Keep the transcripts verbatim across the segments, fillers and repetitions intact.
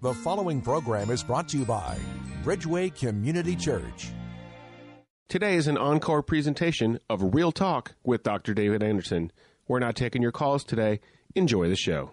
The following program is brought to you by Bridgeway Community Church. Today is an encore presentation of Real Talk with Doctor David Anderson. We're not taking your calls today. Enjoy the show.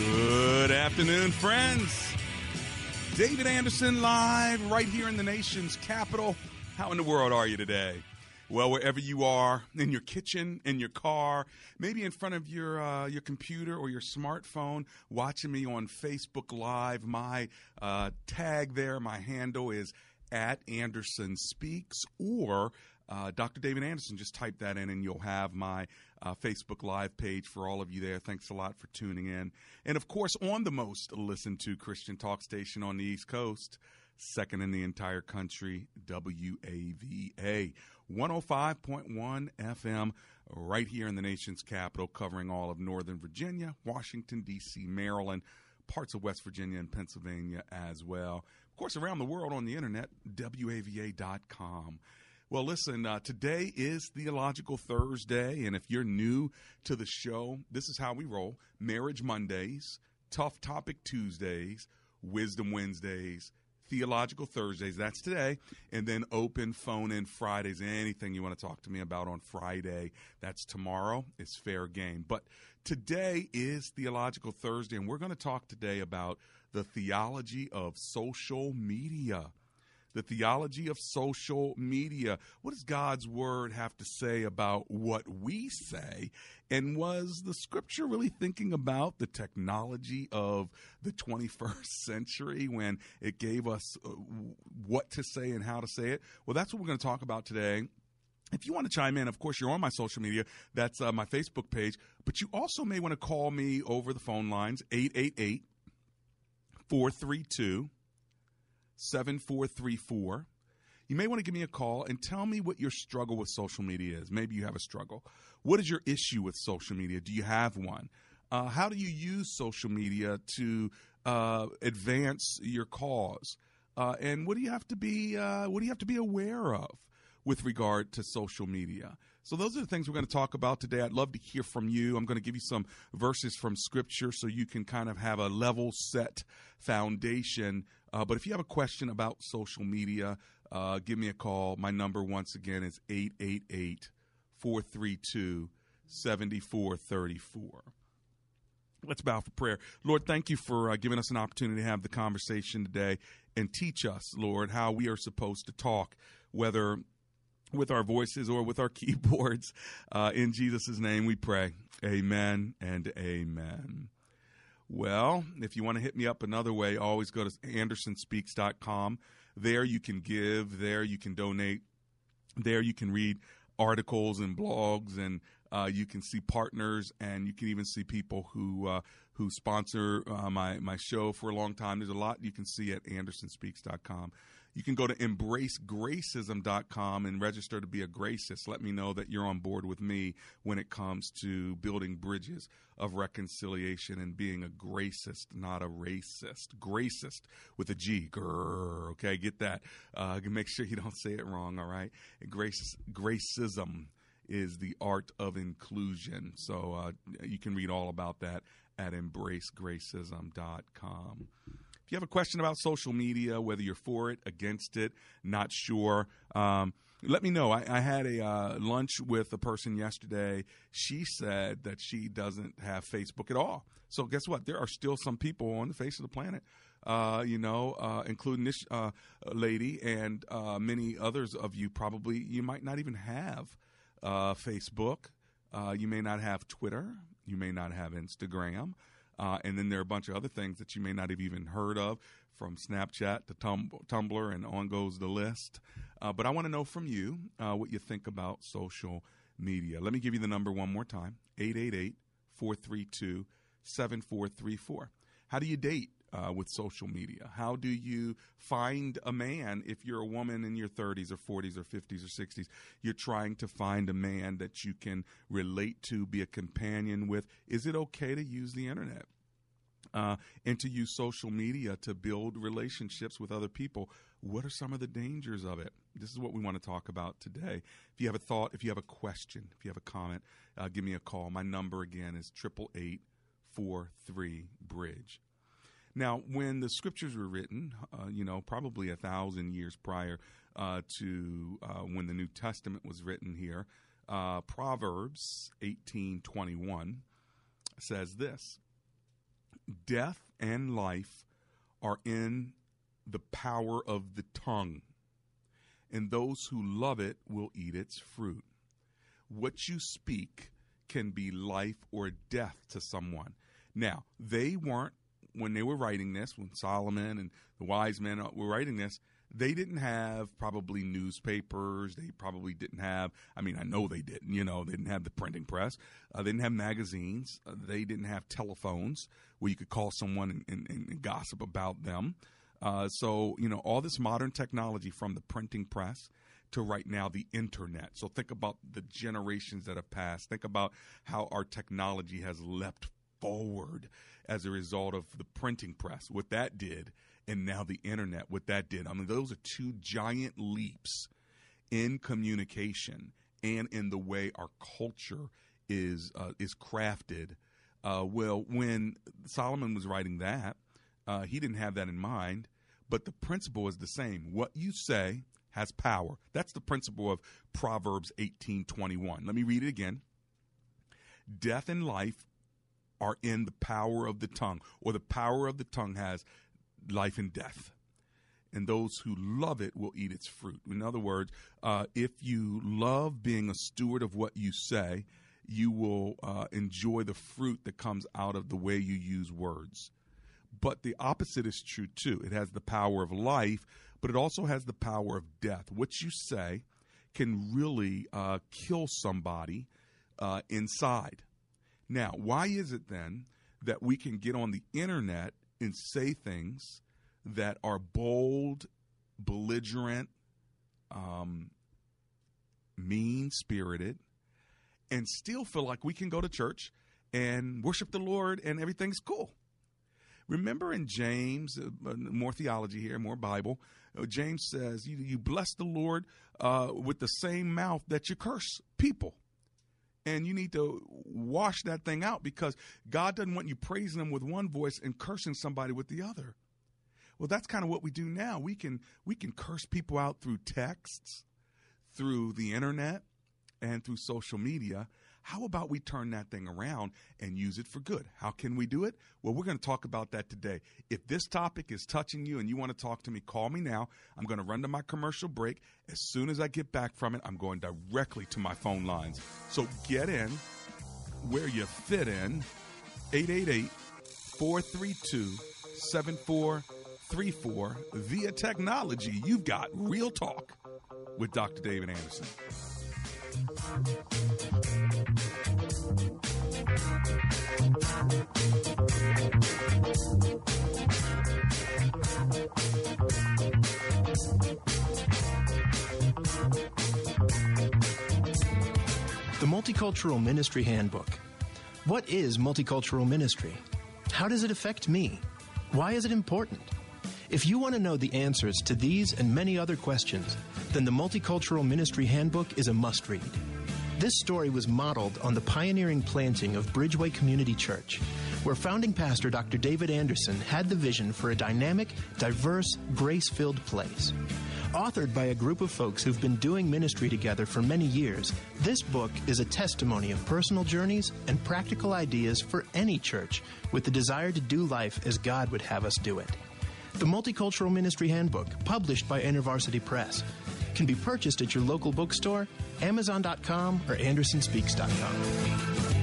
Good afternoon, friends. David Anderson live right here in the nation's capital. How in the world are you today? Well, wherever you are, in your kitchen, in your car, maybe in front of your uh, your computer or your smartphone, watching me on Facebook Live, my uh, tag there, my handle is at Anderson Speaks, or uh, Doctor David Anderson. Just type that in and you'll have my Uh, Facebook Live page for all of you there. Thanks a lot for tuning in. And, of course, on the most listened to Christian talk station on the East Coast, second in the entire country, W A V A, one oh five point one F M, right here in the nation's capital, covering all of Northern Virginia, Washington, D C, Maryland, parts of West Virginia and Pennsylvania as well. Of course, around the world on the internet, W A V A dot com. Well, listen, uh, today is Theological Thursday, and if you're new to the show, this is how we roll. Marriage Mondays, Tough Topic Tuesdays, Wisdom Wednesdays, Theological Thursdays, that's today, and then Open Phone-In Fridays. Anything you want to talk to me about on Friday, that's tomorrow, it's fair game. But today is Theological Thursday, and we're going to talk today about the theology of social media. The theology of social media. What does God's word have to say about what we say? And was the scripture really thinking about the technology of the twenty-first century when it gave us what to say and how to say it? Well, that's what we're going to talk about today. If you want to chime in, of course, you're on my social media. That's uh, my Facebook page. But you also may want to call me over the phone lines, eight eight eight, four three two, seven four three four. seven four three four. You may want to give me a call and tell me what your struggle with social media is. Maybe you have a struggle. What is your issue with social media? Do you have one? Uh, how do you use social media to uh, advance your cause? Uh, and what do you have to be? Uh, what do you have to be aware of with regard to social media? So those are the things we're going to talk about today. I'd love to hear from you. I'm going to give you some verses from Scripture so you can kind of have a level set foundation. Uh, but if you have a question about social media, uh, give me a call. My number, once again, is eight eight eight, four three two, seven four three four. Let's bow for prayer. Lord, thank you for uh, giving us an opportunity to have the conversation today and teach us, Lord, how we are supposed to talk, whether with our voices or with our keyboards. Uh, in Jesus' name we pray. Amen and amen. Well, if you want to hit me up another way, always go to Anderson Speaks dot com. There you can give. There you can donate. There you can read articles and blogs, and uh, you can see partners, and you can even see people who uh, who sponsor uh, my, my show for a long time. There's a lot you can see at Anderson Speaks dot com. You can go to Embrace Gracism dot com and register to be a gracist. Let me know that you're on board with me when it comes to building bridges of reconciliation and being a gracist, not a racist. Gracist with a G. Grr, okay, get that. Uh, make sure you don't say it wrong, all right? Grace, gracism is the art of inclusion. So uh, you can read all about that at Embrace Gracism dot com. If you have a question about social media, whether you're for it, against it, not sure, um, let me know. I, I had a uh, lunch with a person yesterday. She said that she doesn't have Facebook at all. So guess what? There are still some people on the face of the planet, uh, you know, uh, including this uh, lady and uh, many others of you. Probably you might not even have uh, Facebook. Uh, you may not have Twitter. You may not have Instagram. Uh, and then there are a bunch of other things that you may not have even heard of, from Snapchat to tum- Tumblr, and on goes the list. Uh, but I want to know from you uh, what you think about social media. Let me give you the number one more time, eight eight eight, four three two, seven four three four. How do you date uh, with social media? How do you find a man if you're a woman in your thirties or forties or fifties or sixties? You're trying to find a man that you can relate to, be a companion with. Is it okay to use the internet? Uh, and to use social media to build relationships with other people? What are some of the dangers of it? This is what we want to talk about today. If you have a thought, if you have a question, if you have a comment, uh, give me a call. My number again is eight eight eight, four three, bridge. Now, when the scriptures were written, uh, you know, probably a thousand years prior uh, to uh, when the New Testament was written here, uh, Proverbs eighteen twenty-one says this: death and life are in the power of the tongue, and those who love it will eat its fruit. What you speak can be life or death to someone. Now, they weren't, when they were writing this, when Solomon and the wise men were writing this, they didn't have probably newspapers. They probably didn't have, I mean, I know they didn't, you know, they didn't have the printing press. Uh, they didn't have magazines. Uh, they didn't have telephones where you could call someone and, and, and gossip about them. Uh, so, you know, all this modern technology from the printing press to right now, the internet. So think about the generations that have passed. Think about how our technology has leapt forward as a result of the printing press, what that did. And now the internet, what that did. I mean, those are two giant leaps in communication and in the way our culture is uh, is crafted. Uh, well, when Solomon was writing that, uh, he didn't have that in mind, but the principle is the same. What you say has power. That's the principle of Proverbs eighteen twenty-one. Let me read it again. Death and life are in the power of the tongue, or the power of the tongue has life and death, and those who love it will eat its fruit. In other words, uh, if you love being a steward of what you say, you will uh, enjoy the fruit that comes out of the way you use words. But the opposite is true too. It has the power of life, but it also has the power of death. What you say can really uh, kill somebody uh, inside. Now, why is it then that we can get on the internet and say things that are bold, belligerent, um, mean-spirited, and still feel like we can go to church and worship the Lord and everything's cool? Remember in James, uh, more theology here, more Bible, uh, James says, you, you bless the Lord uh, with the same mouth that you curse people. And you need to wash that thing out, because God doesn't want you praising him with one voice and cursing somebody with the other. Well, that's kind of what we do now. We can we can curse people out through texts, through the internet, and through social media. How about we turn that thing around and use it for good? How can we do it? Well, we're going to talk about that today. If this topic is touching you and you want to talk to me, call me now. I'm going to run to my commercial break. As soon as I get back from it, I'm going directly to my phone lines. So get in where you fit in. eight eight eight, four three two, seven four three four. Via technology, you've got Real Talk with Doctor David Anderson. The Multicultural Ministry Handbook. What is multicultural ministry? How does it affect me? Why is it important? If you want to know the answers to these and many other questions, then the Multicultural Ministry Handbook is a must-read. This story was modeled on the pioneering planting of Bridgeway Community Church, where founding pastor Doctor David Anderson had the vision for a dynamic, diverse, grace-filled place. Authored by a group of folks who've been doing ministry together for many years, this book is a testimony of personal journeys and practical ideas for any church with the desire to do life as God would have us do it. The Multicultural Ministry Handbook, published by InterVarsity Press, can be purchased at your local bookstore, Amazon dot com, or Anderson Speaks dot com.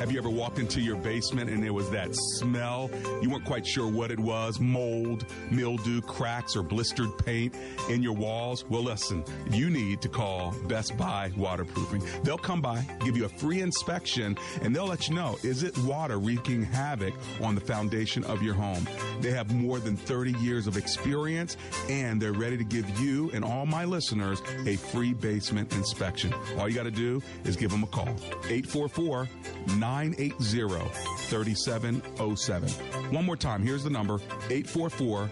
Have you ever walked into your basement and there was that smell? You weren't quite sure what it was, mold, mildew, cracks, or blistered paint in your walls? Well, listen, you need to call Best Buy Waterproofing. They'll come by, give you a free inspection, and they'll let you know, is it water wreaking havoc on the foundation of your home? They have more than thirty years of experience, and they're ready to give you and all my listeners a free basement inspection. All you got to do is give them a call. eight four four, nine eight zero, three seven zero seven. One more time, here's the number, eight four four,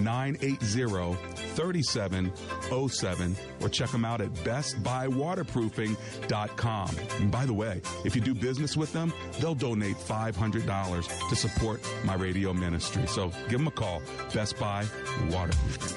nine eight zero, three seven zero seven, or check them out at best buy waterproofing dot com. And by the way, if you do business with them, they'll donate five hundred dollars to support my radio ministry. So give them a call, Best Buy Waterproofing.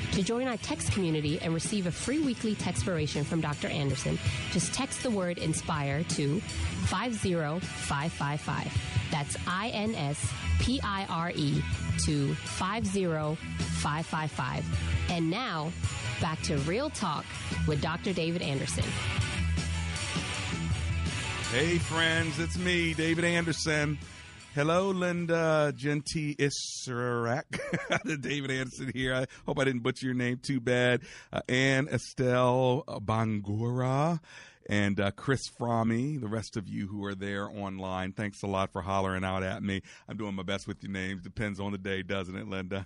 To join our text community and receive a free weekly textpiration from Doctor Anderson, just text the word INSPIRE to five zero five five five. That's I N S P I R E to five zero five five five. And now, back to Real Talk with Doctor David Anderson. Hey, friends, it's me, David Anderson. Hello, Linda Genti Israk. David Anderson here. I hope I didn't butcher your name too bad. Uh, Anne Estelle Bangura and uh, Chris Frommey, the rest of you who are there online. Thanks a lot for hollering out at me. I'm doing my best with your names. Depends on the day, doesn't it, Linda?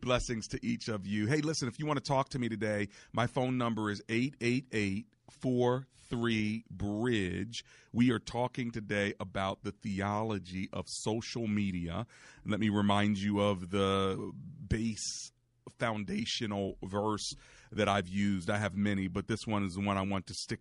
Blessings to each of you. Hey, listen, if you want to talk to me today, my phone number is eight eight eight, four three, bridge. We are talking today about the theology of social media. And let me remind you of the base foundational verse that I've used. I have many, but this one is the one I want to stick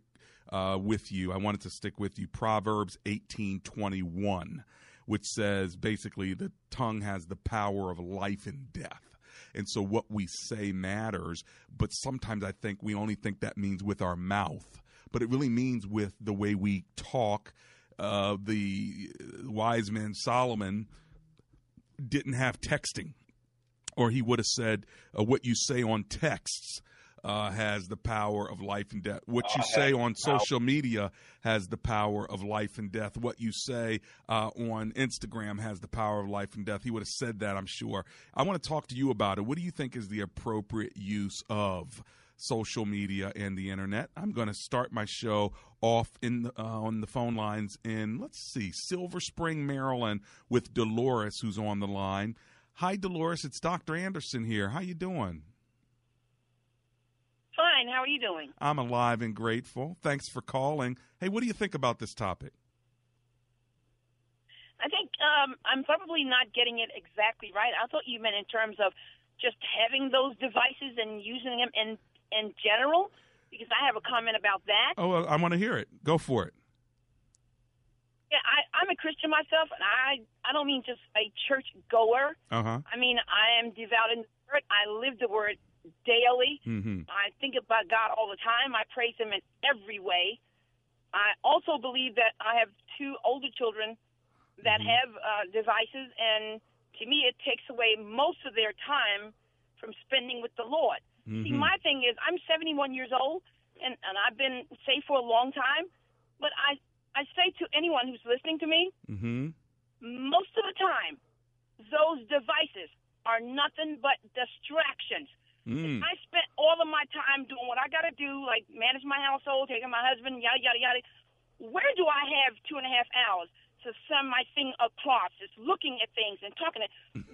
uh, with you. I wanted to stick with you. Proverbs eighteen twenty-one, which says basically the tongue has the power of life and death. And so what we say matters, but sometimes I think we only think that means with our mouth, but it really means with the way we talk. Uh, the wise man Solomon didn't have texting, or he would have said, uh, what you say on texts uh, has the power of life and death. What you say on social media has the power of life and death. What you say uh, on Instagram has the power of life and death. He would have said that, I'm sure. I want to talk to you about it. What do you think is the appropriate use of social media and the internet? I'm going to start my show off in the, uh, on the phone lines in, let's see, Silver Spring, Maryland, with Dolores, who's on the line. Hi, Dolores. It's Doctor Anderson here. How you doing? Fine. How are you doing? I'm alive and grateful. Thanks for calling. Hey, what do you think about this topic? I think um, I'm probably not getting it exactly right. I thought you meant in terms of just having those devices and using them in in general, because I have a comment about that. Oh, I want to hear it. Go for it. Yeah, I, I'm a Christian myself, and I, I don't mean just a church goer. Uh-huh. I mean, I am devout in the Word. I live the Word daily. Mm-hmm. I think about God all the time. I praise Him in every way. I also believe that I have two older children that mm-hmm. have uh, devices, and to me it takes away most of their time from spending with the Lord. Mm-hmm. See, my thing is, I'm seventy-one years old, and, and I've been saved for a long time, but I, I say to anyone who's listening to me, mm-hmm. most of the time, those devices are nothing but distractions. Mm. If I spent all of my time doing what I got to do, like manage my household, taking my husband, yada, yada, yada, where do I have two and a half hours to sum my thing up plots, just looking at things and talking to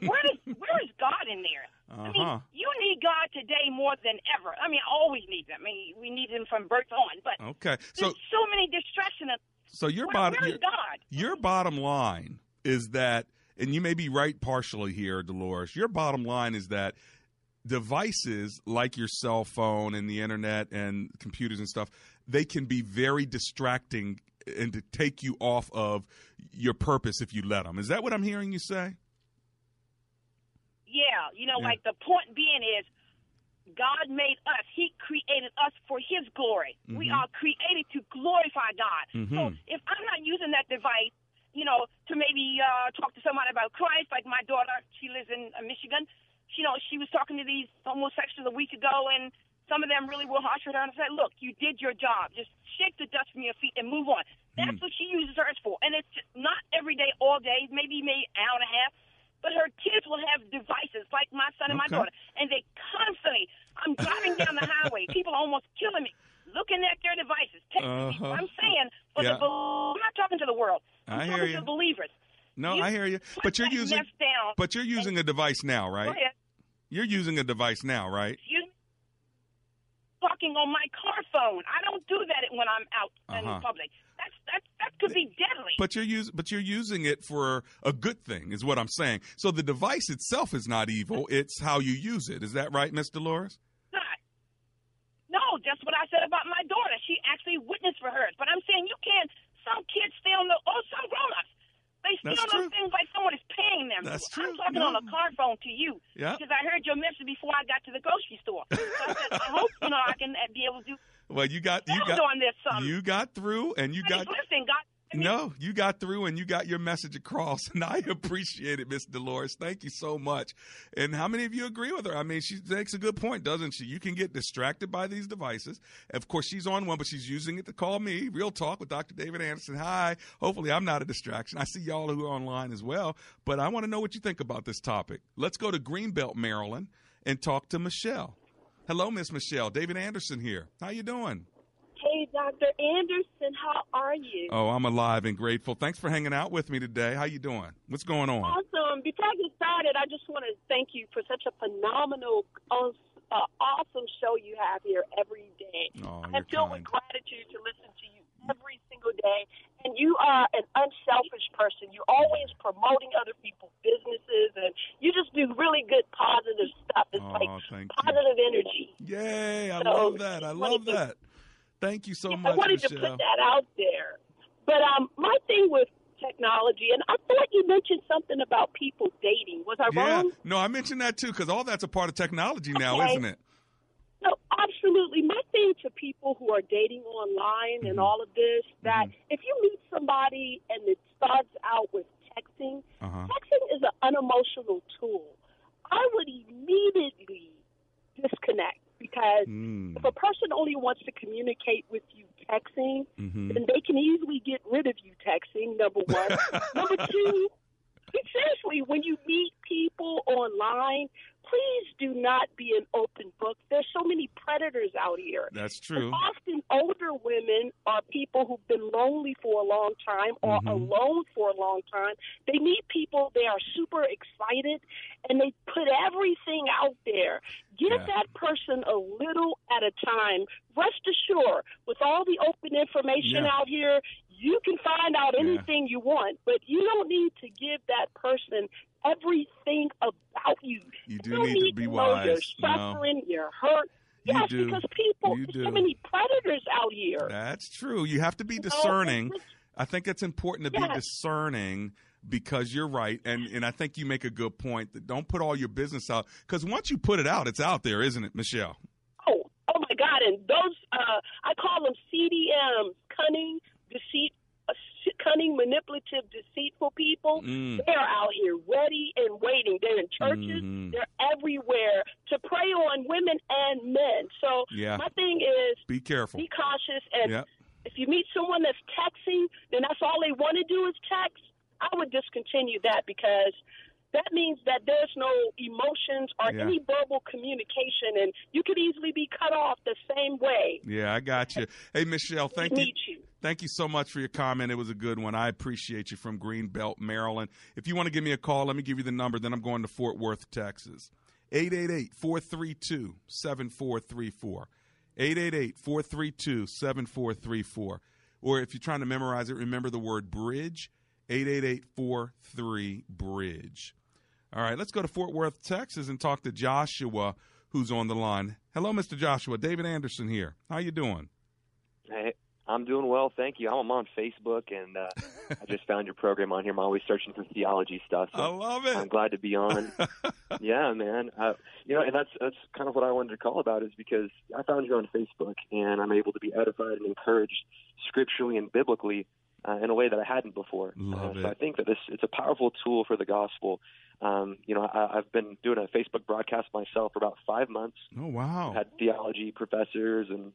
where does where is God in there? Uh-huh. I mean, you need God today more than ever. I mean, I always need him. I mean, we need him from birth on. But okay, so there's so many distractions. So your where, bottom, where is God? Your bottom line is that, and you may be right partially here, Dolores. Your bottom line is that devices like your cell phone and the internet and computers and stuff, they can be very distracting and to take you off of your purpose if you let them. Is that what I'm hearing you say? Yeah. You know, yeah. like the point being is God made us. He created us for his glory. Mm-hmm. We are created to glorify God. Mm-hmm. So if I'm not using that device, you know, to maybe uh, talk to somebody about Christ, like my daughter, she lives in uh, Michigan. She, you know, she was talking to these homosexuals a week ago, and some of them really were harsh with her and said, look, you did your job. Just shake the dust from your feet and move on. That's mm. what she uses hers for. And it's not every day, all day, maybe maybe an hour and a half. But her kids will have devices like my son and okay. my daughter. And they constantly, I'm driving down the highway. People are almost killing me, looking at their devices. Texting uh-huh. I'm saying, for yeah. the, I'm not talking to the world. I'm I talking hear you. to believers. No, you I hear you. But you're using down, But you're using and, a device now, right? Go ahead. You're using a device now, right? Excuse me? Talking on my car phone. I don't do that when I'm out uh-huh. in public. That's, that's, that could be deadly. But you're, use, but you're using it for a good thing is what I'm saying. So the device itself is not evil. It's how you use it. Is that right, Miz Dolores? No, that's what I said about my daughter. She actually witnessed for hers. But I'm saying you can't. Some kids still know. Oh, some grown-ups. They steal that's those true. things like someone is paying them. That's true. I'm talking no. on a car phone to you yeah. because I heard your message before I got to the grocery store. So I said, I hope you know I can be able to. Well, you got you got on this, um, you got through and you got. Listening, God, I mean, no, you got through and you got your message across, and I appreciate it, Miz Dolores. Thank you so much. And how many of you agree with her? I mean, she makes a good point, doesn't she? You can get distracted by these devices. Of course, she's on one, but she's using it to call me. Real Talk with Doctor David Anderson. Hi. Hopefully, I'm not a distraction. I see y'all who are online as well, but I want to know what you think about this topic. Let's go to Greenbelt, Maryland, and talk to Michelle. Hello, Miss Michelle. David Anderson here. How you doing? Hey, Doctor Anderson, how are you? Oh, I'm alive and grateful. Thanks for hanging out with me today. How you doing? What's going on? Awesome. Before I get started, I just want to thank you for such a phenomenal, uh, awesome show you have here every day. Oh, I feel with gratitude to listen to you every single day. And you are an unselfish person. You're always promoting other people's businesses, and you just do really good, positive stuff. It's oh, like positive you. energy. Yay, I so love that. I love that. To, Thank you so yeah, much, I wanted Michelle. to put that out there. But um, my thing with technology, and I feel like you mentioned something about people dating. Was I yeah. wrong? No, I mentioned that, too, because all that's a part of technology now, okay. isn't it? No, absolutely. My thing to people who are dating online mm-hmm. and all of this, that mm-hmm. if you meet somebody and it starts out with texting, uh-huh. texting is an unemotional tool. I would immediately disconnect because mm. if a person only wants to communicate with you texting, mm-hmm. then they can easily get rid of you texting, number one. Number two, seriously, when you meet people online, please do not be an open book. There's so many predators out here. That's true. And often older women are people who've been lonely for a long time or mm-hmm. alone for a long time. They meet people. They are super excited, and they put everything out there. Give yeah. that person a little at a time. Rest assured, with all the open information yeah. out here, you can find out anything yeah. you want, but you don't need to give that person everything about you. You do you don't need, need to be to wise. Your suffering, no. your hurt. You yes, do. Because people, you there's so many predators out here. That's true. You have to be discerning. No, I think it's important to yes. be discerning because you're right. And, and I think you make a good point that don't put all your business out. Because once you put it out, it's out there, isn't it, Michelle? Oh, oh my God. And those, uh, I call them C D Ms, cunning, deceit, cunning, manipulative, deceitful people. Mm. They're out here ready and waiting. They're in churches. Mm-hmm. They're everywhere to prey on women and men. So yeah. my thing is be careful, be cautious. And yep. if you meet someone that's texting, then that's all they want to do is text. I would discontinue that because that means that there's no emotions or yeah. any verbal communication, and you could easily be cut off the same way. Yeah, I got you. Hey, Michelle, thank you. you. Thank you so much for your comment. It was a good one. I appreciate you, from Greenbelt, Maryland. If you want to give me a call, let me give you the number. Then I'm going to Fort Worth, Texas. eight eight eight, four three two, seven four three four. eight eight eight, four three two, seven four three four. Or if you're trying to memorize it, remember the word bridge, eight eight eight, four three, bridge. All right, let's go to Fort Worth, Texas, and talk to Joshua, who's on the line. Hello, Mister Joshua. David Anderson here. How you doing? Hey, I'm doing well, thank you. I'm on Facebook, and uh, I just found your program on here. I'm always searching for theology stuff. So I love it. I'm glad to be on. Yeah, man. Uh, you know, and that's that's kind of what I wanted to call about, is because I found you on Facebook, and I'm able to be edified and encouraged scripturally and biblically uh, in a way that I hadn't before. Love uh, it. So I think that this it's a powerful tool for the gospel. Um, you know, I, I've been doing a Facebook broadcast myself for about five months. Oh, wow. I've had theology professors and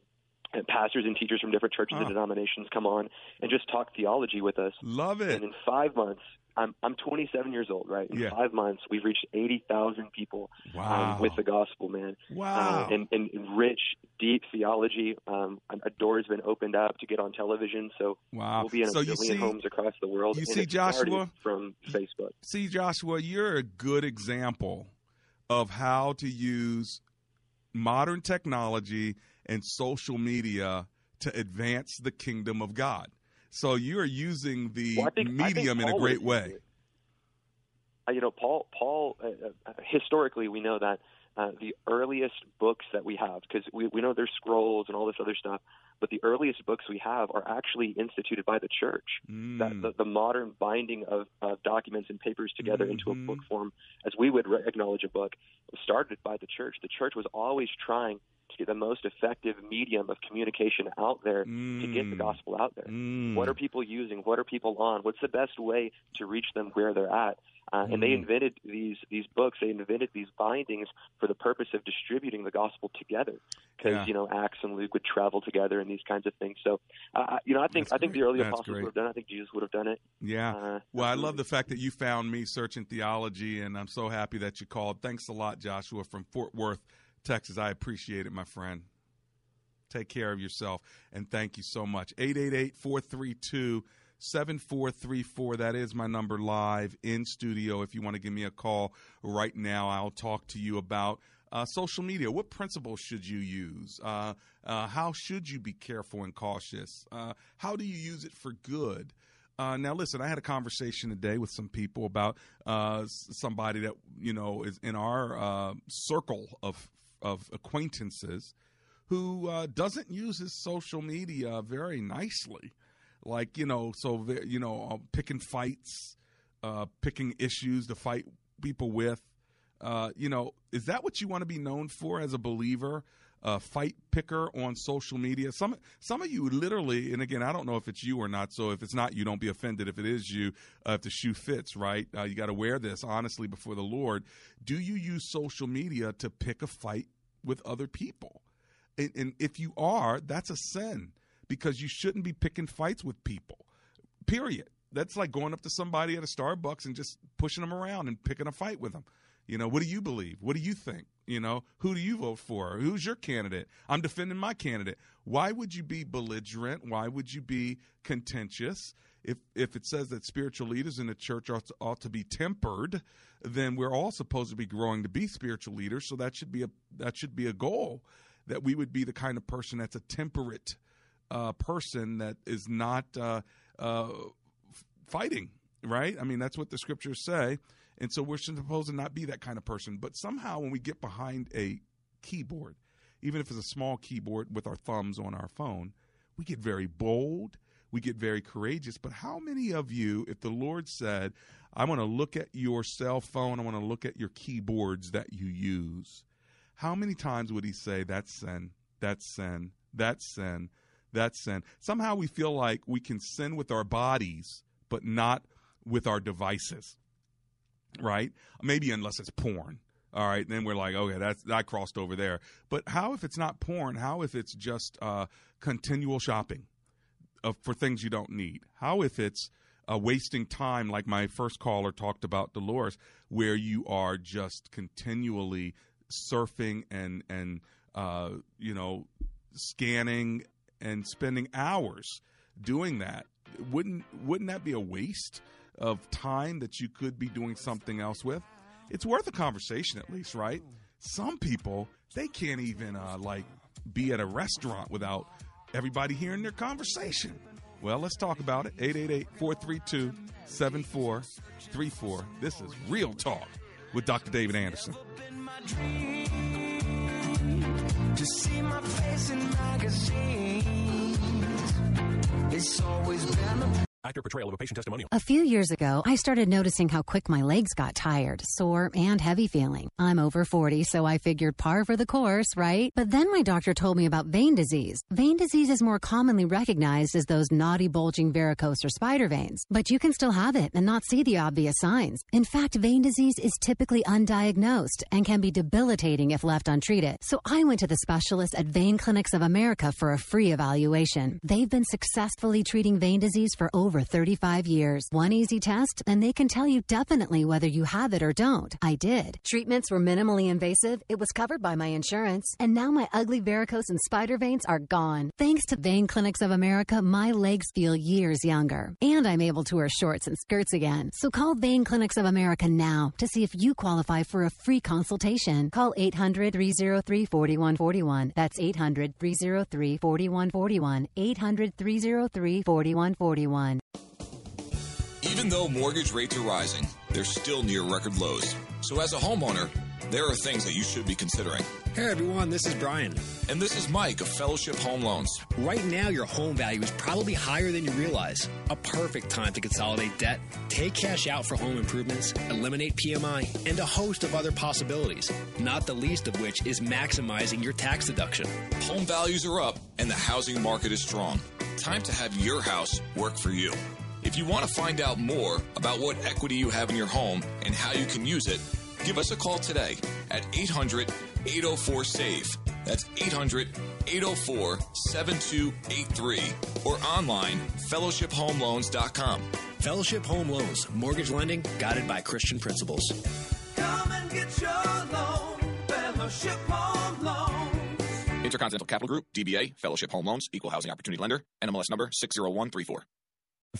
And pastors and teachers from different churches huh. and denominations come on and just talk theology with us. Love it. And in five months, I'm I'm twenty-seven years old, right? In yeah. five months, we've reached eighty thousand people wow. um, with the gospel, man. Wow. Uh, and, and, and rich, deep theology. Um, a door has been opened up to get on television. So wow. we'll be in so a billion see, homes across the world. You and see, Joshua? From Facebook. See, Joshua, you're a good example of how to use modern technology and social media to advance the kingdom of God. So you are using the well, think, medium in a great way. You know, Paul, Paul uh, historically, we know that uh, the earliest books that we have, because we, we know there's scrolls and all this other stuff, but the earliest books we have are actually instituted by the church. Mm. That the, the modern binding of, of documents and papers together mm-hmm. into a book form, as we would re- acknowledge a book, was started by the church. The church was always trying to get the most effective medium of communication out there mm. to get the gospel out there. Mm. What are people using? What are people on? What's the best way to reach them where they're at? Uh, mm. And they invented these these books. They invented these bindings for the purpose of distributing the gospel together, because yeah. you know Acts and Luke would travel together and these kinds of things. So, uh, you know, I think That's I think great. the early That's apostles great. would have done. I think Jesus would have done it. Yeah. Uh, well, I love the fact that you found me searching theology, and I'm so happy that you called. Thanks a lot, Joshua, from Fort Worth, Texas. I appreciate it, my friend. Take care of yourself, and thank you so much. eight eight eight, four three two, seven four three four. That is my number live in studio. If you want to give me a call right now, I'll talk to you about uh, social media. What principles should you use? Uh, uh, how should you be careful and cautious? Uh, how do you use it for good? Uh, now, listen, I had a conversation today with some people about uh, somebody that, you know, is in our uh, circle of of acquaintances who uh, doesn't use his social media very nicely. Like, you know, so, you know, picking fights, uh, picking issues to fight people with, uh, you know, is that what you want to be known for as a believer, a fight picker on social media? Some, some of you literally, and again, I don't know if it's you or not. So if it's not you, don't be offended. If it is you, uh, if the shoe fits, right? Uh, you got to wear this honestly before the Lord. Do you use social media to pick a fight with other people? And, and if you are, that's a sin, because you shouldn't be picking fights with people, period. That's like going up to somebody at a Starbucks and just pushing them around and picking a fight with them. You know, what do you believe? What do you think? You know, who do you vote for? Who's your candidate? I'm defending my candidate. Why would you be belligerent? Why would you be contentious? If if it says that spiritual leaders in the church ought to, ought to be tempered, then we're all supposed to be growing to be spiritual leaders. So that should be a that should be a goal, that we would be the kind of person that's a temperate Uh, person that is not uh, uh, fighting, right? I mean, that's what the scriptures say. And so we're supposed to not be that kind of person. But somehow when we get behind a keyboard, even if it's a small keyboard with our thumbs on our phone, we get very bold. We get very courageous. But how many of you, if the Lord said, I want to look at your cell phone, I want to look at your keyboards that you use, how many times would he say, that's sin, that's sin, that's sin? That's sin. Somehow we feel like we can sin with our bodies, but not with our devices, right? Maybe unless it's porn, all right? Then we're like, okay, that's, I crossed over there. But how if it's not porn? How if it's just uh, continual shopping of, for things you don't need? How if it's uh, wasting time, like my first caller talked about, Dolores, where you are just continually surfing and, and uh, you know, scanning and spending hours doing that. Wouldn't wouldn't that be a waste of time that you could be doing something else with? It's worth a conversation at least, right? Some people, they can't even uh, like be at a restaurant without everybody hearing their conversation. Well, let's talk about it. eight eight eight, four three two, seven four three four. This is Real Talk with Doctor David Anderson. To see my face in magazines, it's always been a actor portrayal of a patient testimonial. A few years ago, I started noticing how quick my legs got tired, sore, and heavy feeling. I'm over forty, so I figured par for the course, right? But then my doctor told me about vein disease. Vein disease is more commonly recognized as those naughty, bulging varicose or spider veins. But you can still have it and not see the obvious signs. In fact, vein disease is typically undiagnosed and can be debilitating if left untreated. So I went to the specialist at Vein Clinics of America for a free evaluation. They've been successfully treating vein disease for over Over thirty-five years. One easy test, and they can tell you definitely whether you have it or don't. I did. Treatments were minimally invasive. It was covered by my insurance. And now my ugly varicose and spider veins are gone. Thanks to Vein Clinics of America, my legs feel years younger. And I'm able to wear shorts and skirts again. So call Vein Clinics of America now to see if you qualify for a free consultation. Call eight hundred, three oh three, four one four one. That's eight hundred, three oh three, four one four one. eight hundred, three oh three, four one four one. Even though mortgage rates are rising, they're still near record lows. So as a homeowner, there are things that you should be considering. Hey everyone, this is Brian. And this is Mike of Fellowship Home Loans. Right now, your home value is probably higher than you realize. A perfect time to consolidate debt, take cash out for home improvements, eliminate P M I, and a host of other possibilities, not the least of which is maximizing your tax deduction. Home values are up, and the housing market is strong. Time to have your house work for you. If you want to find out more about what equity you have in your home and how you can use it, give us a call today at eight hundred, eight oh four, SAVE. That's eight hundred, eight oh four, seven two eight three or online fellowship home loans dot com. Fellowship Home Loans, mortgage lending guided by Christian principles. Come and get your loan, Fellowship Home Loans. Intercontinental Capital Group, D B A, Fellowship Home Loans, Equal Housing Opportunity Lender, N M L S number six oh one three four. The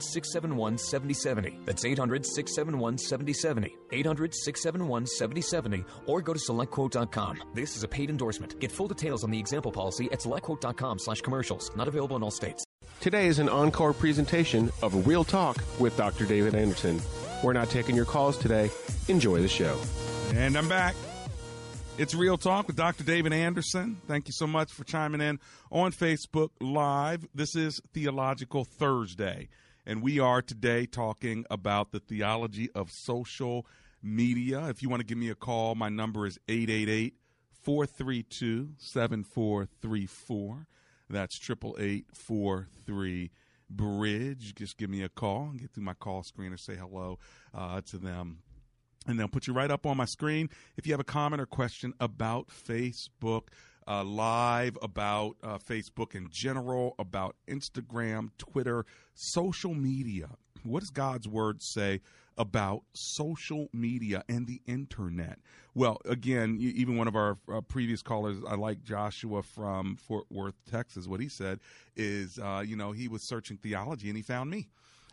six seven one, seven oh seven oh. That's eight hundred, six seven one, seven oh seven oh. eight hundred, six seven one, seven oh seven oh. Or go to select quote dot com. This is a paid endorsement. Get full details on the example policy at select quote dot com slash commercials. Not available in all states. Today is an encore presentation of Real Talk with Doctor David Anderson. We're not taking your calls today. Enjoy the show. And I'm back. It's Real Talk with Doctor David Anderson. Thank you so much for chiming in on Facebook Live. This is Theological Thursday, and we are today talking about the theology of social media. If you want to give me a call, my number is eight eight eight, four three two, seven four three four. That's eight eight eight, four three, bridge. Just give me a call and get through my call screen or say hello uh, to them. And they'll put you right up on my screen. If you have a comment or question about Facebook uh, Live, about uh, Facebook in general, about Instagram, Twitter, social media. What does God's word say about social media and the internet? Well, again, even one of our uh, previous callers, I like Joshua from Fort Worth, Texas. What he said is, uh, you know, he was searching theology and he found me.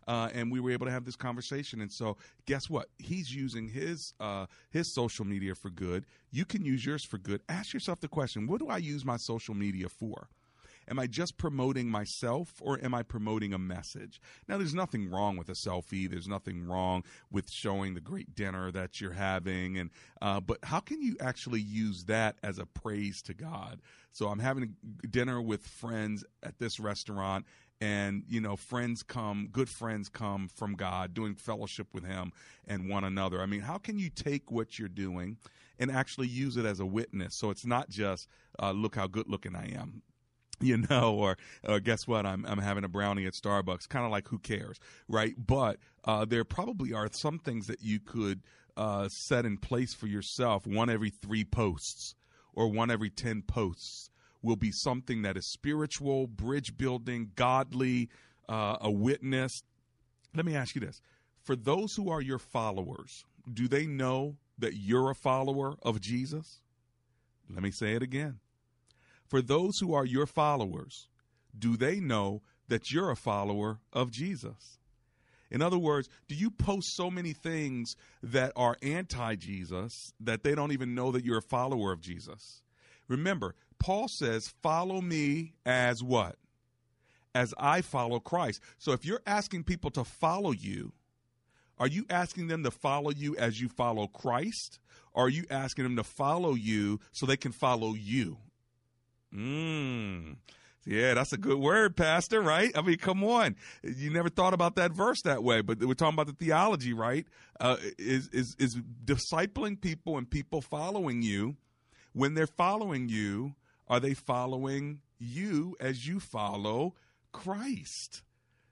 Uh, and we were able to have this conversation. And so guess what? He's using his uh, his social media for good. You can use yours for good. Ask yourself the question, what do I use my social media for? Am I just promoting myself, or am I promoting a message? Now, there's nothing wrong with a selfie. There's nothing wrong with showing the great dinner that you're having. And uh, but how can you actually use that as a praise to God? So I'm having dinner with friends at this restaurant, and, you know, friends come, good friends come from God, doing fellowship with him and one another. I mean, how can you take what you're doing and actually use it as a witness? So it's not just, uh, look how good looking I am, you know, or, or guess what, I'm, I'm having a brownie at Starbucks, kind of like who cares, right? But uh, there probably are some things that you could uh, set in place for yourself. One every three posts or one every ten posts will be something that is spiritual, bridge building, godly, uh, a witness. Let me ask you this. For those who are your followers, do they know that you're a follower of Jesus? Let me say it again. For those who are your followers, do they know that you're a follower of Jesus? In other words, do you post so many things that are anti-Jesus that they don't even know that you're a follower of Jesus? Remember, Paul says, follow me as what? As I follow Christ. So if you're asking people to follow you, are you asking them to follow you as you follow Christ? Or are you asking them to follow you so they can follow you? Mm. Yeah, that's a good word, Pastor, right? I mean, come on. You never thought about that verse that way, but we're talking about the theology, right? Uh, is, is, is discipling people and people following you. When they're following you, are they following you as you follow Christ?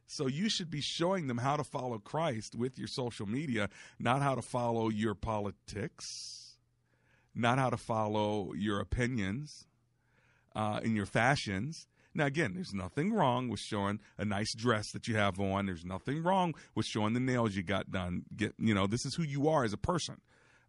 So you should be showing them how to follow Christ with your social media, not how to follow your politics, not how to follow your opinions, uh, and your fashions. Now, again, there's nothing wrong with showing a nice dress that you have on. There's nothing wrong with showing the nails you got done. Get, you know, this is who you are as a person.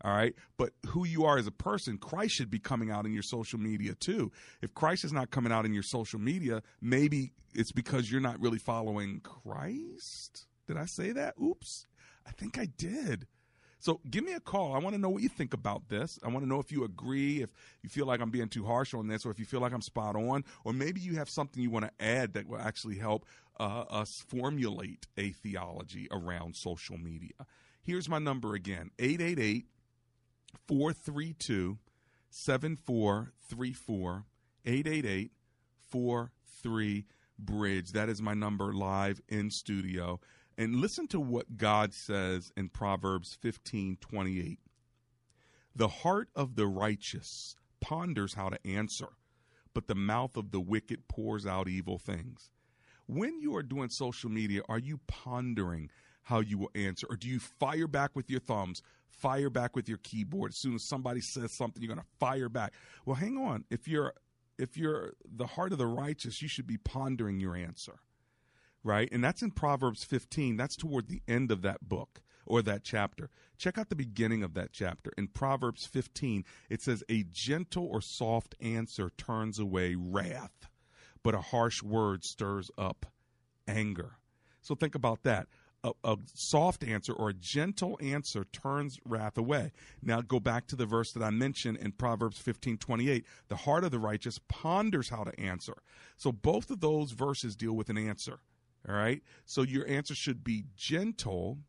All right. But who you are as a person, Christ should be coming out in your social media, too. If Christ is not coming out in your social media, maybe it's because you're not really following Christ. Did I say that? Oops, I think I did. So give me a call. I want to know what you think about this. I want to know if you agree, if you feel like I'm being too harsh on this, or if you feel like I'm spot on, or maybe you have something you want to add that will actually help uh, us formulate a theology around social media. Here's my number again, eight eight eight, eight eight eight four three two, seven four three four, eight eight eight, four three, bridge. That is my number live in studio. And listen to what God says in Proverbs fifteen twenty-eight. The heart of the righteous ponders how to answer, but the mouth of the wicked pours out evil things. When you are doing social media, are you pondering how you will answer? Or do you fire back with your thumbs, fire back with your keyboard? As soon as somebody says something, you're going to fire back. Well, hang on. If you're, if you're the heart of the righteous, you should be pondering your answer, right? And that's in Proverbs fifteen. That's toward the end of that book or that chapter. Check out the beginning of that chapter. In Proverbs fifteen, it says, a gentle or soft answer turns away wrath, but a harsh word stirs up anger. So think about that. A, a soft answer or a gentle answer turns wrath away. Now go back to the verse that I mentioned in Proverbs fifteen twenty-eight. The heart of the righteous ponders how to answer. So both of those verses deal with an answer. All right. So your answer should be gentle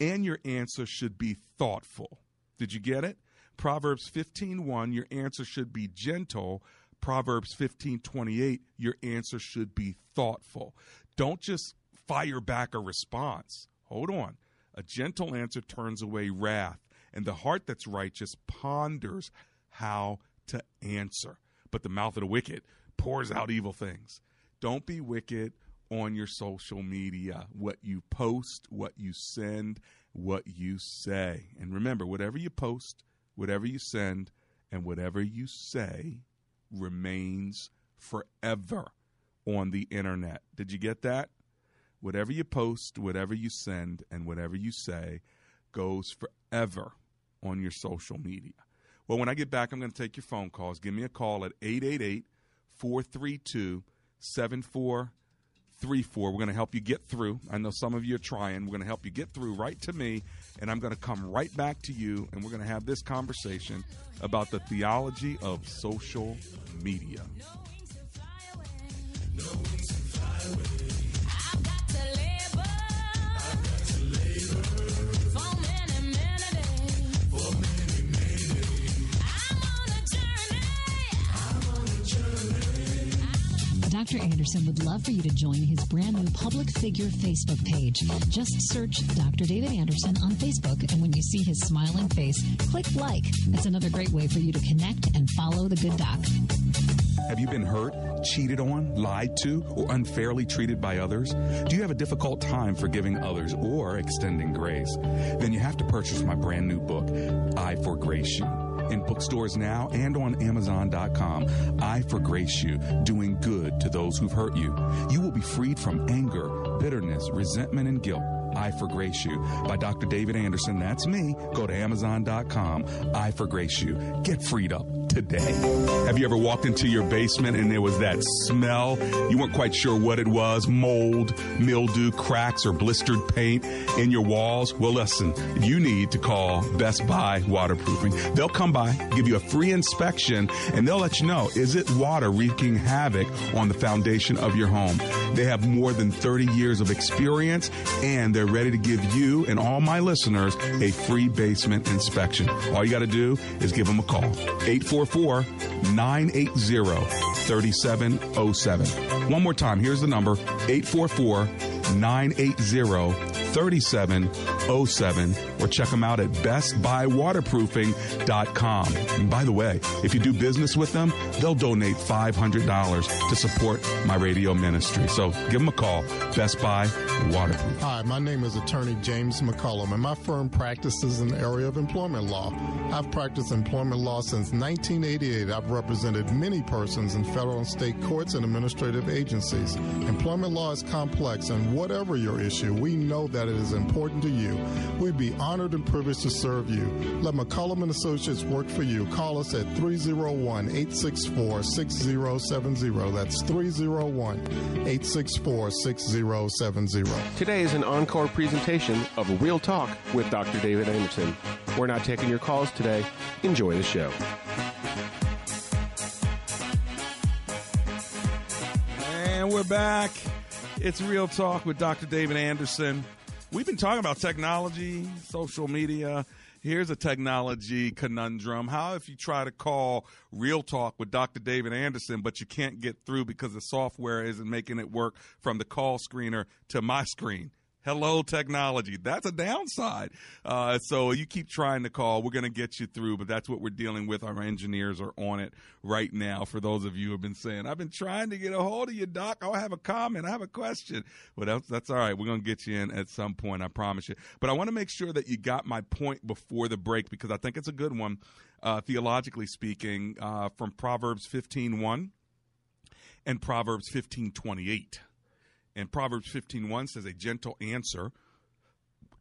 and your answer should be thoughtful. Did you get it? Proverbs fifteen one, your answer should be gentle. Proverbs fifteen twenty-eight, your answer should be thoughtful. Don't just fire back a response. Hold on. A gentle answer turns away wrath, and the heart that's righteous ponders how to answer. But the mouth of the wicked pours out evil things. Don't be wicked on your social media. What you post, what you send, what you say. And remember, whatever you post, whatever you send, and whatever you say remains forever on the internet. Did you get that? Whatever you post, whatever you send, and whatever you say goes forever on your social media. Well, when I get back, I'm going to take your phone calls. Give me a call at eight eight eight, four three two, seven four three four. We're going to help you get through. I know some of you are trying. We're going to help you get through right to me, and I'm going to come right back to you, and we're going to have this conversation about the theology of social media. Doctor Anderson would love for you to join his brand new public figure Facebook page. Just search Doctor David Anderson on Facebook, and when you see his smiling face, click like. That's another great way for you to connect and follow the good doc. Have you been hurt, cheated on, lied to, or unfairly treated by others? Do you have a difficult time forgiving others or extending grace? Then you have to purchase my brand new book, I For Grace You, in bookstores now and on Amazon dot com. I For Grace You, doing good to those who've hurt you. You will be freed from anger, bitterness, resentment, and guilt. I For Grace You by Doctor David Anderson. That's me. Go to Amazon dot com. I For Grace You. Get freed up today. Have you ever walked into your basement and there was that smell? You weren't quite sure what it was. Mold, mildew, cracks, or blistered paint in your walls? Well, listen, you need to call Best Buy Waterproofing. They'll come by, give you a free inspection, and they'll let you know, is it water wreaking havoc on the foundation of your home? They have more than thirty years of experience, and they're ready to give you and all my listeners a free basement inspection. All you got to do is give them a call. eight four four, nine eight zero, three seven zero seven. One more time. Here's the number. eight four four, nine eight zero, three seven zero seven. Or check them out at best buy waterproofing dot com. And by the way, if you do business with them, they'll donate five hundred dollars to support my radio ministry. So give them a call. Best Buy Waterproofing. Hi, my name is Attorney James McCullum, and my firm practices in the area of employment law. I've practiced employment law since nineteen eighty-eight. I've represented many persons in federal and state courts and administrative agencies. Employment law is complex, and whatever your issue, we know that it is important to you. We'd be honored and privileged to serve you. Let McCullough and Associates work for you. Call us at three oh one, eight six four, six oh seven oh. That's three oh one, eight six four, six oh seven oh. Today is an encore presentation of Real Talk with Doctor David Anderson. We're not taking your calls today. Enjoy the show. And we're back. It's Real Talk with Doctor David Anderson. We've been talking about technology, social media. Here's a technology conundrum. How if you try to call Real Talk with Doctor David Anderson, but you can't get through because the software isn't making it work from the call screener to my screen? Hello, technology. That's a downside. Uh, so you keep trying to call. We're going to get you through, but that's what we're dealing with. Our engineers are on it right now. For those of you who have been saying, I've been trying to get a hold of you, Doc. Oh, I have a comment. I have a question. Well, that's, that's all right. We're going to get you in at some point. I promise you. But I want to make sure that you got my point before the break, because I think it's a good one, uh, theologically speaking, uh, from Proverbs fifteen one and Proverbs fifteen twenty-eight. And Proverbs fifteen one says, a gentle answer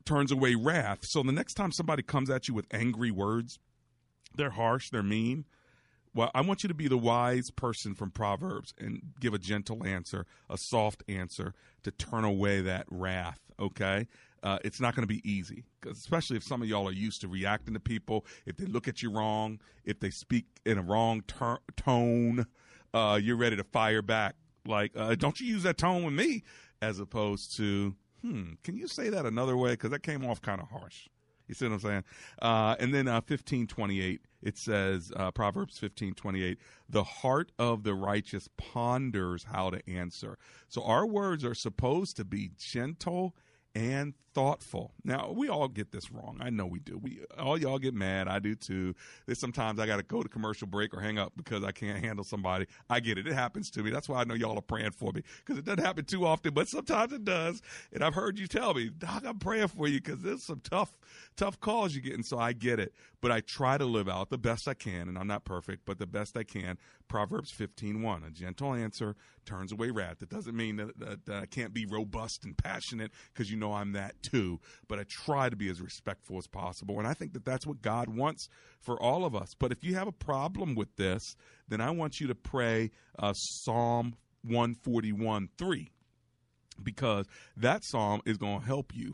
turns away wrath. So the next time somebody comes at you with angry words, they're harsh, they're mean. Well, I want you to be the wise person from Proverbs and give a gentle answer, a soft answer to turn away that wrath, okay? Uh, it's not going to be easy, cause especially if some of y'all are used to reacting to people, if they look at you wrong, if they speak in a wrong ter- tone, uh, you're ready to fire back. Like, uh, don't you use that tone with me, as opposed to, hmm, can you say that another way? Because that came off kind of harsh. You see what I'm saying? Uh, and then uh, fifteen twenty-eight, it says, uh, Proverbs fifteen twenty-eight, the heart of the righteous ponders how to answer. So our words are supposed to be gentle and thoughtful. Now, we all get this wrong. I know we do. We all y'all get mad. I do too. There's sometimes I got to go to commercial break or hang up because I can't handle somebody. I get it. It happens to me. That's why I know y'all are praying for me, because it doesn't happen too often, but sometimes it does. And I've heard you tell me, Doc, I'm praying for you because there's some tough, tough calls you're getting. So I get it, but I try to live out the best I can, and I'm not perfect, but the best I can. Proverbs fifteen one, a gentle answer turns away wrath. That doesn't mean that, that, that I can't be robust and passionate, because you know I'm that too, but I try to be as respectful as possible. And I think that that's what God wants for all of us. But if you have a problem with this, then I want you to pray uh, Psalm one forty-one three, because that psalm is going to help you.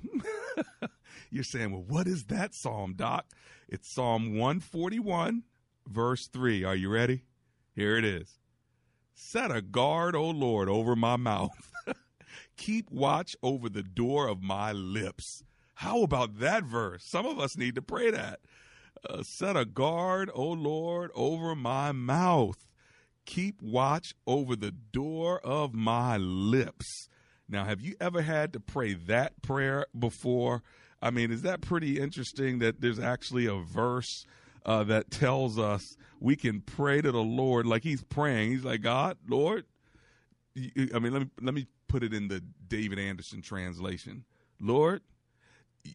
You're saying, well, what is that psalm, Doc? It's Psalm one forty-one, verse three. Are you ready? Here it is. Set a guard, O Lord, over my mouth. Keep watch over the door of my lips. How about that verse? Some of us need to pray that. Uh, set a guard, O Lord, over my mouth. keep watch over the door of my lips. Now, have you ever had to pray that prayer before? I mean, is that pretty interesting that there's actually a verse uh, that tells us we can pray to the Lord like he's praying. He's like, God, Lord. I mean, let me let me put it in the David Anderson translation. Lord,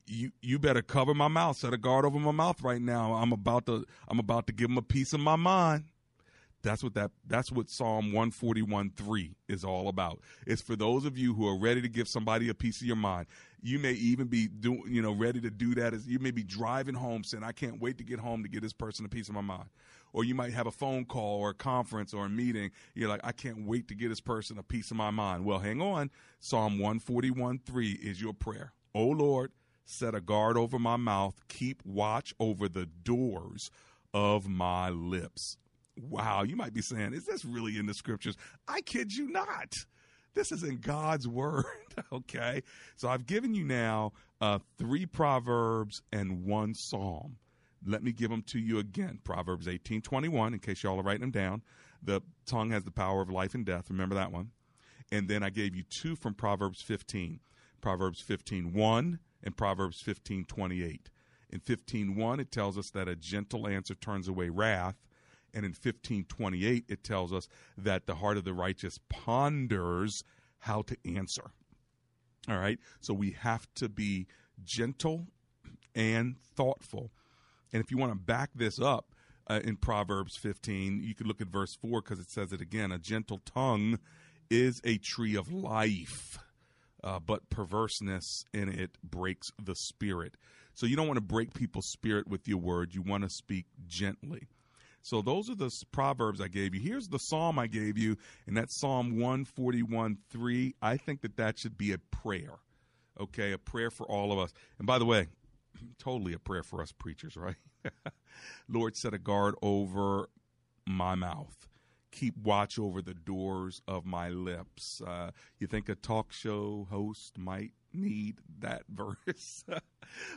you you better cover my mouth. Set a guard over my mouth right now. I'm about to I'm about to give him a piece of my mind. That's what that that's what Psalm one forty-one three is all about. It's for those of you who are ready to give somebody a piece of your mind. You may even be doing, you know, ready to do that. As you may be driving home saying, I can't wait to get home to give this person a piece of my mind. Or you might have a phone call or a conference or a meeting. You're like, I can't wait to give this person a piece of my mind. Well, hang on. Psalm one forty-one three is your prayer. Oh, Lord, set a guard over my mouth. Keep watch over the doors of my lips. Wow, you might be saying, is this really in the scriptures? I kid you not. This is in God's word, okay? So I've given you now uh, three Proverbs and one Psalm. Let me give them to you again. Proverbs eighteen twenty-one, in case y'all are writing them down. The tongue has the power of life and death. Remember that one. And then I gave you two from Proverbs fifteen. Proverbs fifteen one and Proverbs fifteen twenty-eight. In fifteen one, it tells us that a gentle answer turns away wrath. And in fifteen twenty-eight, it tells us that the heart of the righteous ponders how to answer. All right. So we have to be gentle and thoughtful. And if you want to back this up uh, in Proverbs fifteen, you could look at verse four because it says it again. A gentle tongue is a tree of life, uh, but perverseness in it breaks the spirit. So you don't want to break people's spirit with your word. You want to speak gently. So those are the Proverbs I gave you. Here's the Psalm I gave you, and that's Psalm one forty-one three. I think that that should be a prayer, okay, a prayer for all of us. And by the way, totally a prayer for us preachers, right? Lord, set a guard over my mouth. Keep watch over the doors of my lips. Uh, you think a talk show host might need that verse?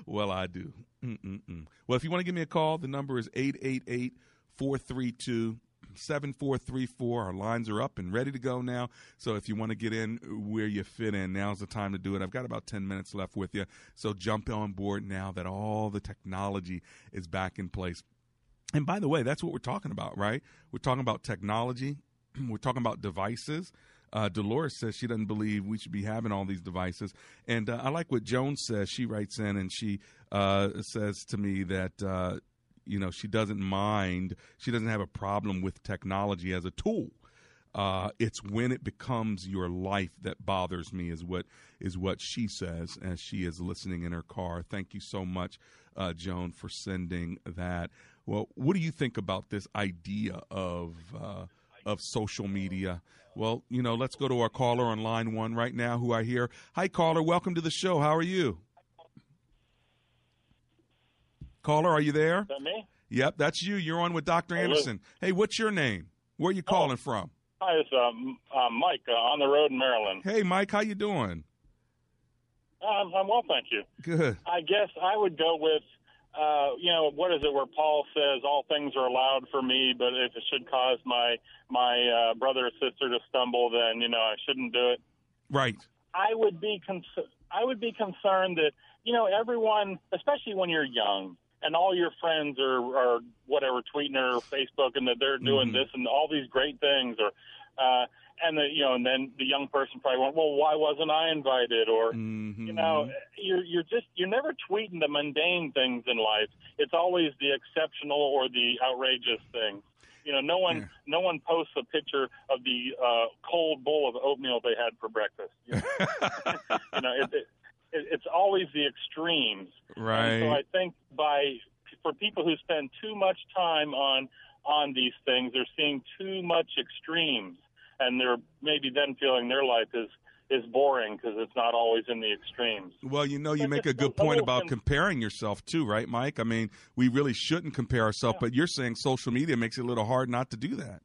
Well, I do. Mm-mm-mm. Well, if you want to give me a call, the number is eight eight eight, four three two, seven four three four. Our lines are up and ready to go now. So if you want to get in where you fit in, now's the time to do it. I've got about ten minutes left with you. So jump on board now that all the technology is back in place. And by the way, that's what we're talking about, right? We're talking about technology. We're talking about devices. Uh, Dolores says she doesn't believe we should be having all these devices. And uh, I like what Joan says. She writes in and she uh, says to me that, uh, you know, she doesn't mind. She doesn't have a problem with technology as a tool. Uh, it's when it becomes your life that bothers me is what is what she says as she is listening in her car. Thank you so much, uh, Joan, for sending that. Well, what do you think about this idea of uh, of social media? Well, you know, let's go to our caller on line one right now who I hear. Hi, caller. Welcome to the show. How are you? Caller, are you there? Is that me? Yep, that's you. You're on with Doctor Hello. Anderson. Hey, what's your name? Where are you calling oh. from? Hi, it's um, uh, Mike uh, on the road in Maryland. Hey, Mike, how you doing? Um, I'm well, thank you. Good. I guess I would go with, uh, you know, what is it where Paul says all things are allowed for me, but if it should cause my my uh, brother or sister to stumble, then you know I shouldn't do it. Right. I would be con- I would be concerned that you know everyone, especially when you're young. And all your friends are, are whatever, tweeting or Facebook, and that they're doing mm-hmm. this and all these great things, or uh, and the, you know, and then the young person probably went, well, why wasn't I invited? Or mm-hmm. you know, you're you're just you're never tweeting the mundane things in life. It's always the exceptional or the outrageous things. You know, no one yeah. no one posts a picture of the uh, cold bowl of oatmeal they had for breakfast. You know, you know it, it, it's always the extremes. Right. And so I think by for people who spend too much time on on these things, they're seeing too much extremes, and they're maybe then feeling their life is, is boring because it's not always in the extremes. Well, you know, you but make a good point about con- comparing yourself too, right, Mike? I mean, we really shouldn't compare ourselves, yeah. but you're saying social media makes it a little hard not to do that.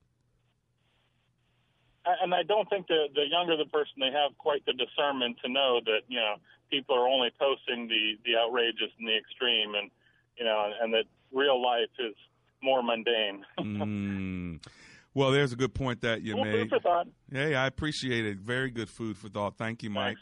And I don't think the the younger the person, they have quite the discernment to know that, you know, people are only posting the, the outrageous and the extreme, and, you know, and that real life is more mundane. mm. Well, there's a good point that you well, made. Food for thought. Hey, I appreciate it. Very good food for thought. Thank you, Mike.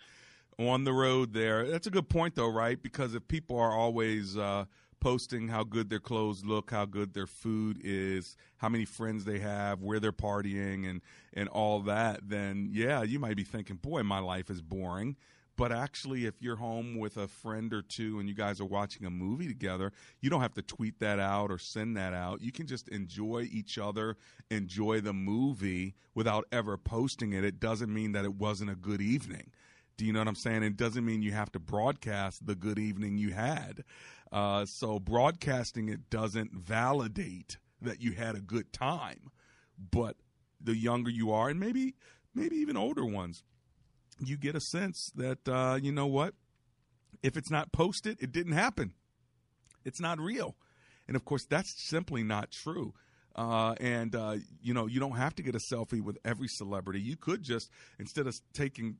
Thanks. On the road there. That's a good point, though, right? Because if people are always uh, posting how good their clothes look, how good their food is, how many friends they have, where they're partying, and, and all that, then, yeah, you might be thinking, boy, my life is boring. But actually, if you're home with a friend or two and you guys are watching a movie together, you don't have to tweet that out or send that out. You can just enjoy each other, enjoy the movie without ever posting it. It doesn't mean that it wasn't a good evening. Do you know what I'm saying? It doesn't mean you have to broadcast the good evening you had. Uh, so broadcasting it doesn't validate that you had a good time. But the younger you are, and maybe maybe even older ones, you get a sense that, uh, you know what, if it's not posted, it didn't happen. It's not real. And, of course, that's simply not true. Uh, and, uh, you know, you don't have to get a selfie with every celebrity. You could just, instead of taking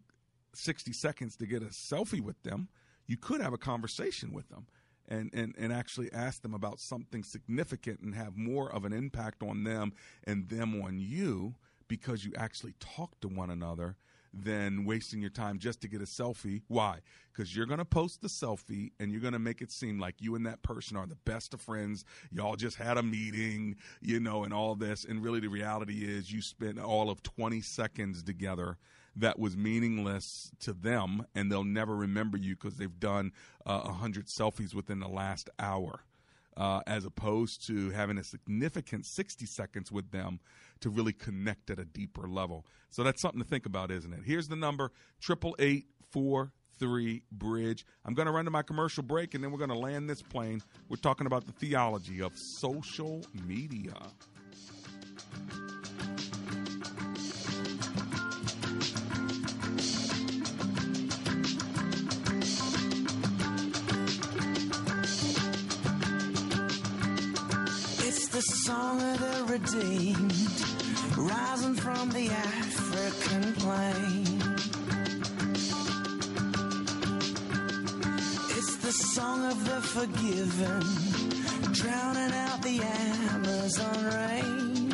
sixty seconds to get a selfie with them, you could have a conversation with them and, and, and actually ask them about something significant and have more of an impact on them and them on you because you actually talk to one another than wasting your time just to get a selfie. Why? Because you're going to post the selfie and you're going to make it seem like you and that person are the best of friends. Y'all just had a meeting, you know, and all this. And really the reality is you spent all of twenty seconds together that was meaningless to them, and they'll never remember you because they've done uh, one hundred selfies within the last hour. Uh, as opposed to having a significant sixty seconds with them to really connect at a deeper level. So that's something to think about, isn't it? Here's the number, eight eight eight, four three, bridge. I'm going to run to my commercial break, and then we're going to land this plane. We're talking about the theology of social media. The song of the redeemed, rising from the African plain. It's the song of the forgiven, drowning out the Amazon rain.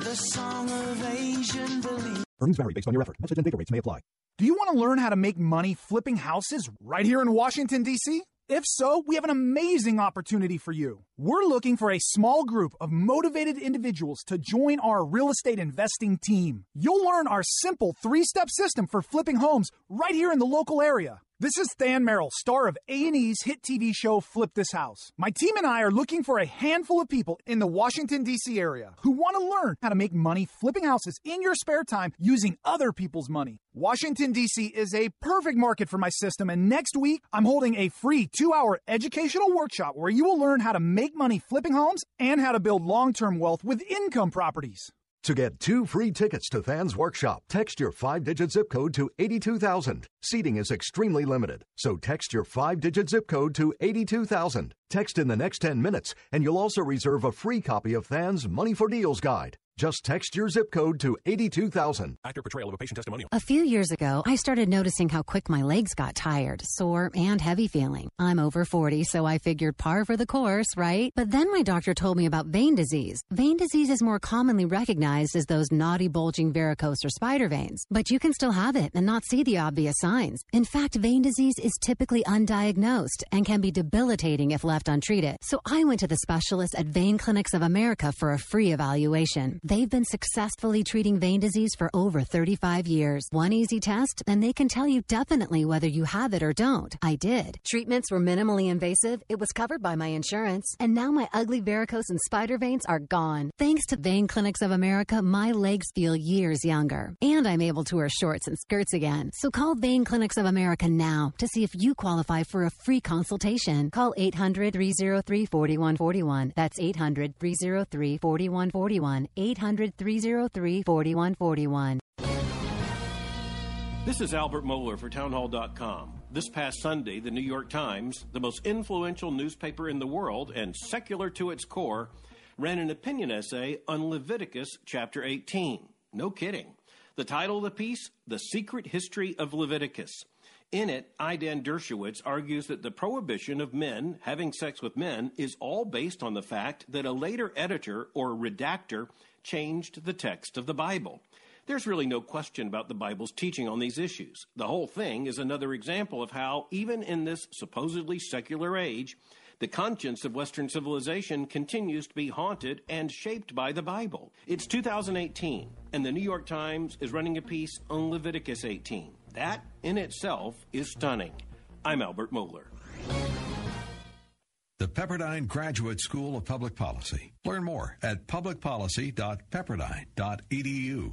The song of Asian belief. Earnings vary based on your effort. Message and data rates may apply. Do you want to learn how to make money flipping houses right here in Washington, D C? If so, we have an amazing opportunity for you. We're looking for a small group of motivated individuals to join our real estate investing team. You'll learn our simple three-step system for flipping homes right here in the local area. This is Than Merrill, star of A and E's hit T V show Flip This House. My team and I are looking for a handful of people in the Washington, D C area who want to learn how to make money flipping houses in your spare time using other people's money. Washington, D C is a perfect market for my system, and next week I'm holding a free two-hour educational workshop where you will learn how to make money flipping homes and how to build long-term wealth with income properties. To get two free tickets to Than's workshop, text your five-digit zip code to eighty-two thousand. Seating is extremely limited, so text your five-digit zip code to eighty-two thousand. Text in the next ten minutes, and you'll also reserve a free copy of Than's Money for Deals guide. Just text your zip code to eighty-two thousand. Actor portrayal of a patient testimonial. A few years ago, I started noticing how quick my legs got tired, sore, and heavy feeling. I'm over forty, so I figured par for the course, right? But then my doctor told me about vein disease. Vein disease is more commonly recognized as those naughty, bulging varicose or spider veins. But you can still have it and not see the obvious signs. In fact, vein disease is typically undiagnosed and can be debilitating if left untreated. So I went to the specialist at Vein Clinics of America for a free evaluation. They've been successfully treating vein disease for over thirty-five years. One easy test, and they can tell you definitely whether you have it or don't. I did. Treatments were minimally invasive. It was covered by my insurance. And now my ugly varicose and spider veins are gone. Thanks to Vein Clinics of America, my legs feel years younger. And I'm able to wear shorts and skirts again. So call Vein Clinics of America now to see if you qualify for a free consultation. Call eight hundred, three oh three, four one four one. That's eight hundred, three oh three, four one four one. eight hundred, three oh three, four one four one. This is Albert Mohler for townhall dot com. This past Sunday, the New York Times, the most influential newspaper in the world and secular to its core, ran an opinion essay on Leviticus chapter eighteen. No kidding. The title of the piece, The Secret History of Leviticus. In it, Idan Dershowitz argues that the prohibition of men having sex with men is all based on the fact that a later editor or redactor changed the text of the Bible. There's really no question about the Bible's teaching on these issues. The whole thing is another example of how, even in this supposedly secular age, the conscience of Western civilization continues to be haunted and shaped by the Bible. It's two thousand eighteen, and the New York Times is running a piece on Leviticus eighteen. That, in itself, is stunning. I'm Albert Mohler. The Pepperdine Graduate School of Public Policy. Learn more at public policy dot pepperdine dot e d u.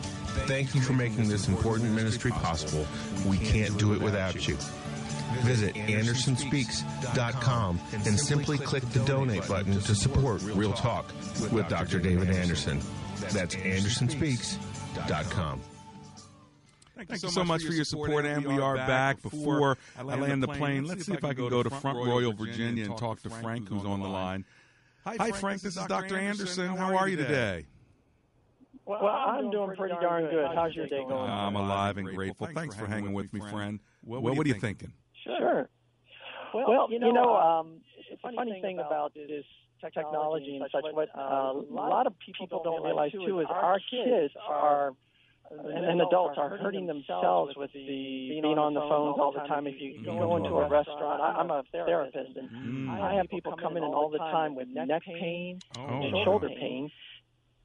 Thank you for making this important ministry possible. We can't do it without you. Visit Anderson Speaks dot com and simply click the donate button to support Real Talk with Doctor David Anderson. That's Anderson Speaks dot com. Thank you so much for your support, and we are back. Before I land the plane, let's see if I can go to Front Royal, Virginia, and talk to Frank, who's on the line. Hi, Frank. This is Doctor Anderson. How are you today? Well, I'm doing pretty darn good. How's your day going? I'm alive and grateful. Thanks for hanging with me, friend. Well, what are you thinking? Sure. Well, you know, um, the funny thing about this technology and such, what uh, a lot of people don't realize, too, is our kids are – and adults are hurting themselves with the being on the phones all the time. If you go into a restaurant, I'm a therapist, and I have people come in all the time with neck pain and shoulder pain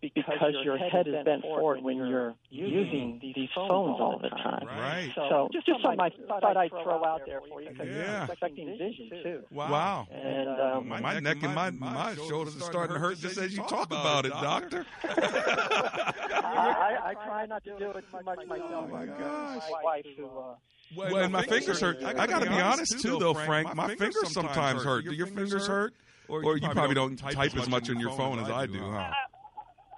because your head is bent forward when you're using these phones all the time. Right. So just something I thought I'd throw out there for you because you're affecting vision, too. Wow. And um, my, my neck and my, my shoulders are starting to hurt just as you talk about it, doctor. I, I, I try not to do it too much myself. Oh, my gosh. My wife who... Uh, well, well, and my fingers, fingers hurt. hurt. I, I got to be honest, too, though, Frank. My, my fingers, fingers sometimes hurt. Do your fingers hurt? Or you, or you probably, probably don't type as much on your phone as I do, huh?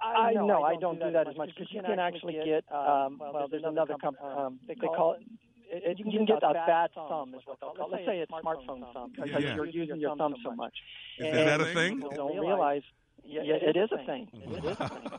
I know. I don't do that as much because you can actually get... Um, well, there's another company. Um, they call it... It, it, you can, you can get, get a bad thumb, thumb is what they'll call it. Let's say it's smartphone thumb because yeah. you're using your thumb so much. Is and that a thing? People don't realize yeah, it, it is a thing. It is a thing.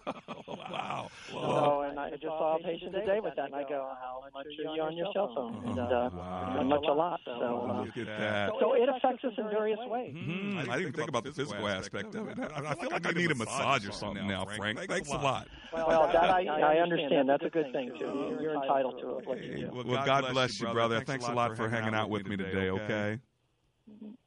Wow. Wow. So, and I just saw a patient today with that, and I go, how much are you on your cell phone? And uh, wow. much a lot. So, uh, Look at that. so it affects us in various ways. Mm-hmm. I didn't think about the physical aspect of it. I feel like I need a massage or something now, Frank. Thanks a lot. Well, that I, I understand. That's a good thing, too. You're entitled to it. What you do. Well, God, God bless you, brother. Thanks, Thanks a lot for hanging out with me today, okay?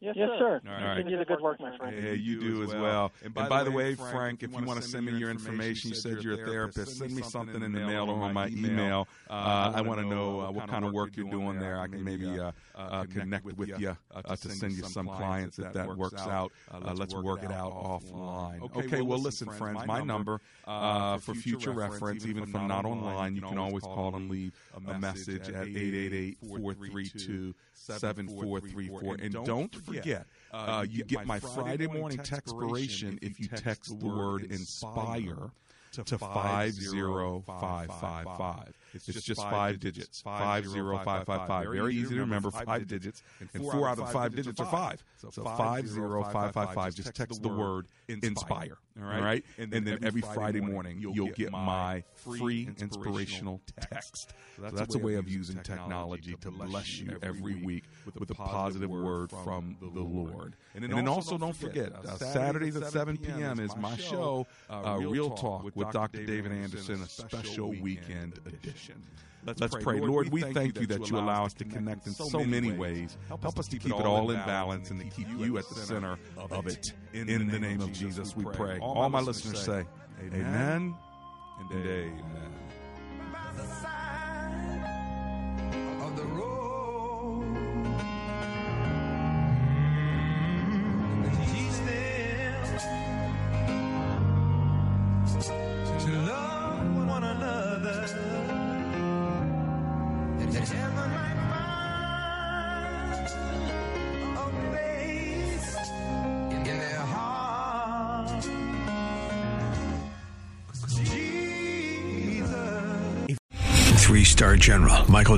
Yes, yes, sir. All right. Continue the good work, my friend. Yeah, you do as well. And by, and by the way, Frank, if you want to send me your information, you said you're a therapist, send me something in the mail or on my email. Uh, I want to know uh, what kind of work you're doing there. I can maybe uh, uh, connect with you uh, to send you some clients if that works out. Uh, let's work it out offline. Okay, well, listen, friends, my number uh, for future reference, even if I'm not online, you can always call and leave a message at eight eight eight, four three two, seven four three four. And don't Don't forget, uh, you, you get, get my Friday morning textpiration if you text the word INSPIRE to five zero five five five. It's just five digits, five zero five five five. Very easy to remember, five digits, and four out of five digits are five. So five zero five five five, just text the word INSPIRE, all right? And then every Friday morning, you'll get my free inspirational text. So that's a way of using technology to bless you every week with a positive word from the Lord. And then also don't forget, Saturdays at seven p.m. is my show, Real Talk with Doctor David Anderson, a special weekend edition. Let's, Let's pray. pray. Lord, we thank you that you allow us to connect in so many ways. Help us to keep it all in balance and to keep you at the center of it. In the name of Jesus, we pray. All my listeners say, amen and amen. By the side of the road, he stands to love one another. That heaven might find three-star General Michael